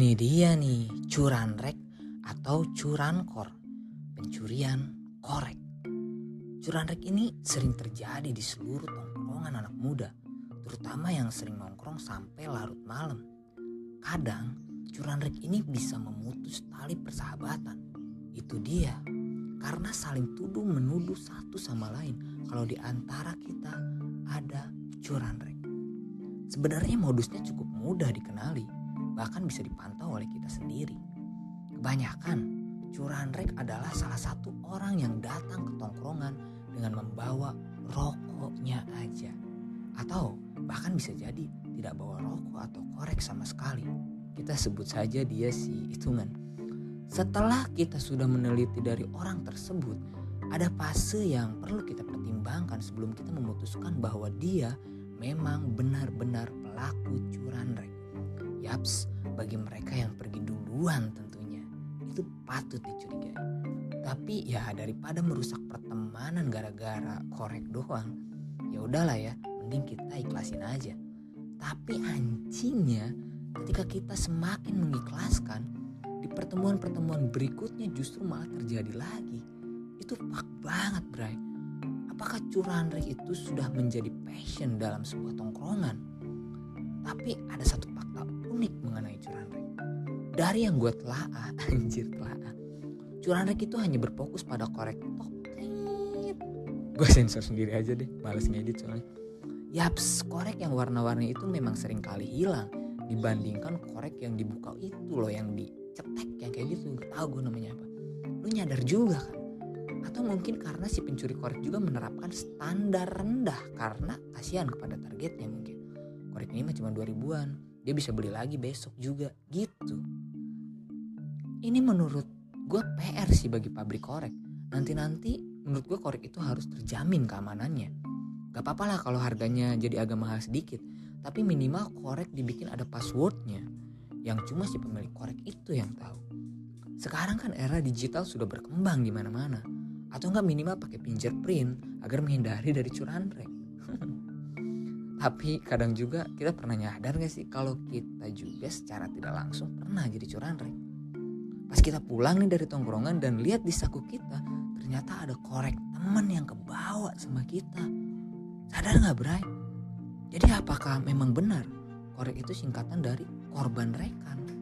Ini dia nih, curanrek atau curankor, pencurian korek. Curanrek ini sering terjadi di seluruh tongkrongan anak muda, terutama yang sering nongkrong sampai larut malam. Kadang curanrek ini bisa memutus tali persahabatan. Itu dia, karena saling tuduh menuduh satu sama lain kalau di antara kita ada curanrek. Sebenarnya modusnya cukup mudah dikenali, bahkan bisa dipantau oleh kita sendiri. Kebanyakan curanrek adalah salah satu orang yang datang ke tongkrongan dengan membawa rokoknya aja. Atau bahkan bisa jadi tidak bawa rokok atau korek sama sekali. Kita sebut saja dia si Hitungan. Setelah kita sudah meneliti dari orang tersebut, ada fase yang perlu kita pertimbangkan sebelum kita memutuskan bahwa dia memang benar-benar pelaku curanrek. Yaps, bagi mereka yang pergi duluan tentunya. Itu patut dicurigai. Tapi ya daripada merusak pertemanan gara-gara korek doang, ya udahlah ya, mending kita ikhlasin aja. Tapi anjingnya, ketika kita semakin mengikhlaskan, di pertemuan-pertemuan berikutnya justru malah terjadi lagi. Itu fuck banget, Bray. Apakah curanrek itu sudah menjadi passion dalam sebuah tongkrongan? Tapi ada satu fakta unik mengenai curanrek. Dari yang gue telaah, curanrek itu hanya berfokus pada korek tok. Gue sensor sendiri aja deh, males ngedit soalnya. Yaps, korek yang warna-warni itu memang sering kali hilang dibandingkan korek yang dibuka itu loh, yang dicetek, yang kayak gitu. Gak tau gue namanya apa. Lu nyadar juga kan? Atau mungkin karena si pencuri korek juga menerapkan standar rendah karena kasihan kepada targetnya mungkin. Korek ini mah cuma 2.000-an, dia bisa beli lagi besok juga gitu. Ini menurut gue PR sih bagi pabrik korek. Nanti-nanti menurut gue korek itu harus terjamin keamanannya. Gak apa-apa lah kalau harganya jadi agak mahal sedikit. Tapi minimal korek dibikin ada passwordnya, yang cuma si pemilik korek itu yang tahu. Sekarang kan era digital sudah berkembang di mana-mana. Atau enggak minimal pakai fingerprint agar menghindari dari curanrek. Tapi kadang juga kita pernah nyadar gak sih kalau kita juga secara tidak langsung pernah jadi curanrek. Pas kita pulang nih dari tongkrongan dan lihat di saku kita, ternyata ada korek teman yang kebawa sama kita. Sadar gak, Bray? Jadi apakah memang benar korek itu singkatan dari korban rekan?